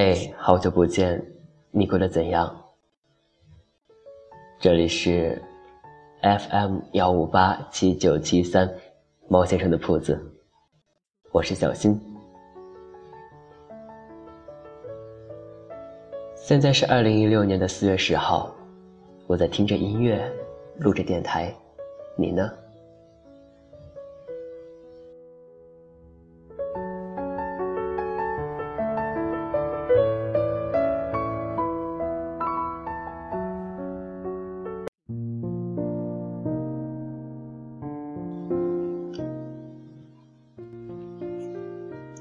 嘿，好久不见，你过得怎样？这里是 FM1587973 猫先生的铺子，我是小新。现在是2016年的4月10号，我在听着音乐，录着电台，你呢？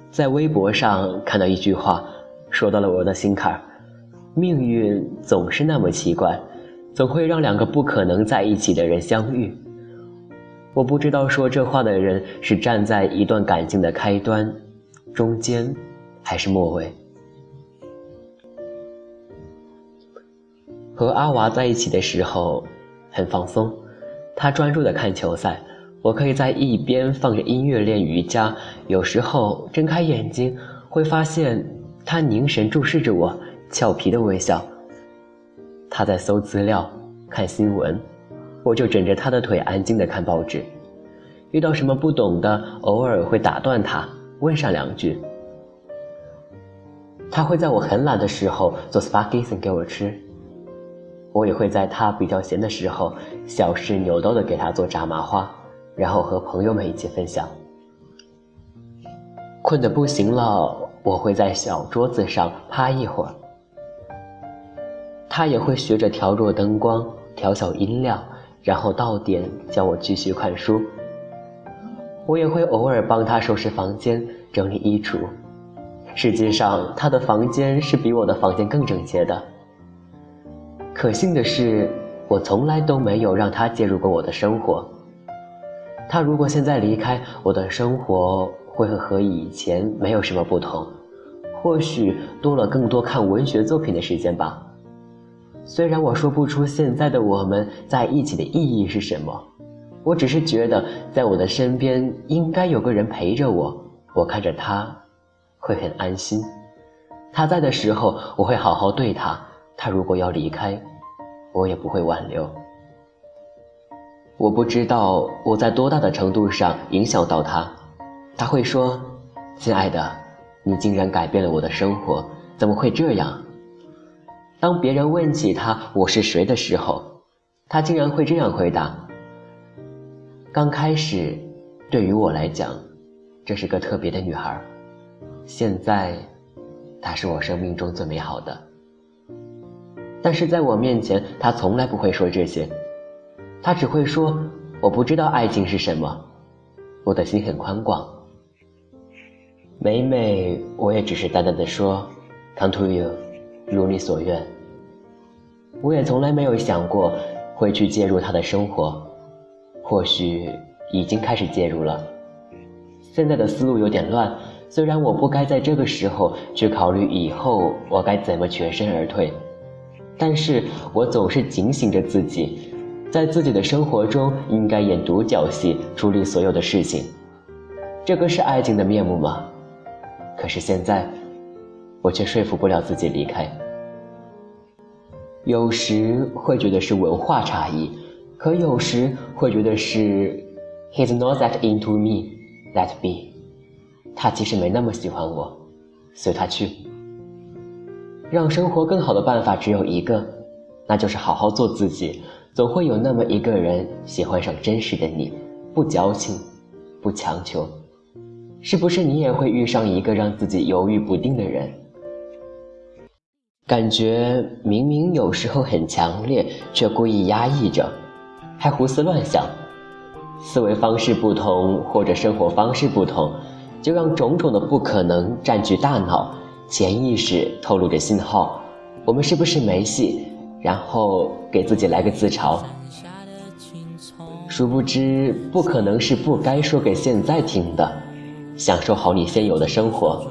在微博上看到一句话，说到了我的心坎儿：命运总是那么奇怪，总会让两个不可能在一起的人相遇。我不知道说这话的人是站在一段感情的开端、中间，还是末尾。和阿娃在一起的时候很放松，他专注地看球赛，我可以在一边放着音乐练瑜伽，有时候睁开眼睛会发现他凝神注视着我，俏皮的微笑。他在搜资料看新闻，我就枕着他的腿安静的看报纸。遇到什么不懂的，偶尔会打断他问上两句。他会在我很懒的时候做 Sparkies 给我吃，我也会在他比较闲的时候小试牛刀的给他做炸麻花，然后和朋友们一起分享。困得不行了，我会在小桌子上趴一会儿，他也会学着调弱灯光，调小音量，然后到点叫我继续看书。我也会偶尔帮他收拾房间，整理衣橱。实际上他的房间是比我的房间更整洁的。可幸的是，我从来都没有让他介入过我的生活。他如果现在离开，我的生活会和以前没有什么不同，或许多了更多看文学作品的时间吧。虽然我说不出现在的我们在一起的意义是什么，我只是觉得在我的身边应该有个人陪着我，我看着他会很安心。他在的时候我会好好对他，他如果要离开，我也不会挽留。我不知道我在多大的程度上影响到他，他会说：亲爱的，你竟然改变了我的生活，怎么会这样？当别人问起他我是谁的时候，他竟然会这样回答。刚开始对于我来讲，这是个特别的女孩，现在她是我生命中最美好的。但是在我面前，他从来不会说这些，他只会说：我不知道爱情是什么。我的心很宽广，每每我也只是淡淡的说 Come to you， 如你所愿。我也从来没有想过会去介入他的生活，或许已经开始介入了。现在的思路有点乱，虽然我不该在这个时候去考虑以后我该怎么全身而退，但是我总是警醒着自己，在自己的生活中应该演独角戏，处理所有的事情。这个是爱情的面目吗？可是现在我却说服不了自己离开。有时会觉得是文化差异，可有时会觉得是 He's not that into me, let be。 他其实没那么喜欢我，随他去。让生活更好的办法只有一个，那就是好好做自己。总会有那么一个人喜欢上真实的你，不矫情，不强求。是不是你也会遇上一个让自己犹豫不定的人？感觉明明有时候很强烈，却故意压抑着，还胡思乱想。思维方式不同，或者生活方式不同，就让种种的不可能占据大脑，潜意识透露着信号：我们是不是没戏？然后给自己来个自嘲。殊不知不可能是不该说给现在听的。享受好你现有的生活，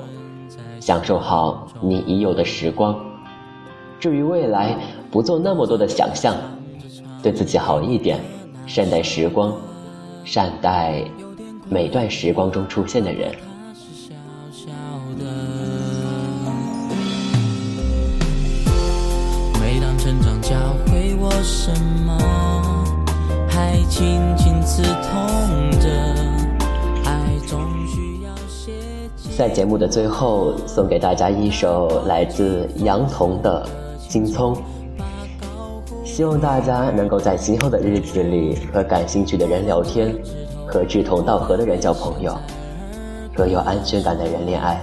享受好你已有的时光，至于未来，不做那么多的想象，对自己好一点，善待时光，善待每段时光中出现的人。什么还仅仅刺痛着，爱总需要些。在节目的最后送给大家一首来自杨彤的《金葱》，希望大家能够在今后的日子里和感兴趣的人聊天，和志同道合的人交朋友，和有安全感的人恋爱。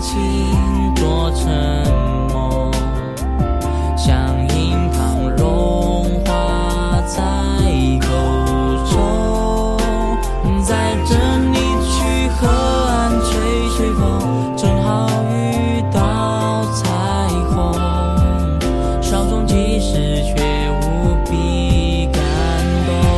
情多沉默，像银旁融化在口中，在等你去河岸吹吹风，正好遇到彩虹，稍纵即逝却无比感动。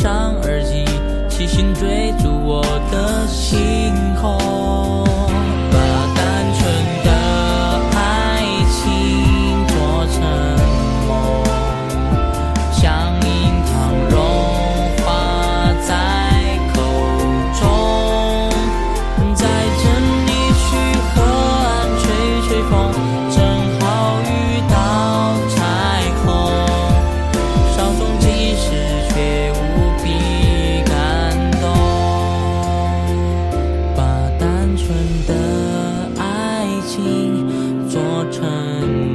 上耳机，齐心追逐我的星空，把单纯的爱情做成梦，像樱桃融化在口中，在等你去河岸吹吹风，正好遇到彩虹，稍纵即逝却无做成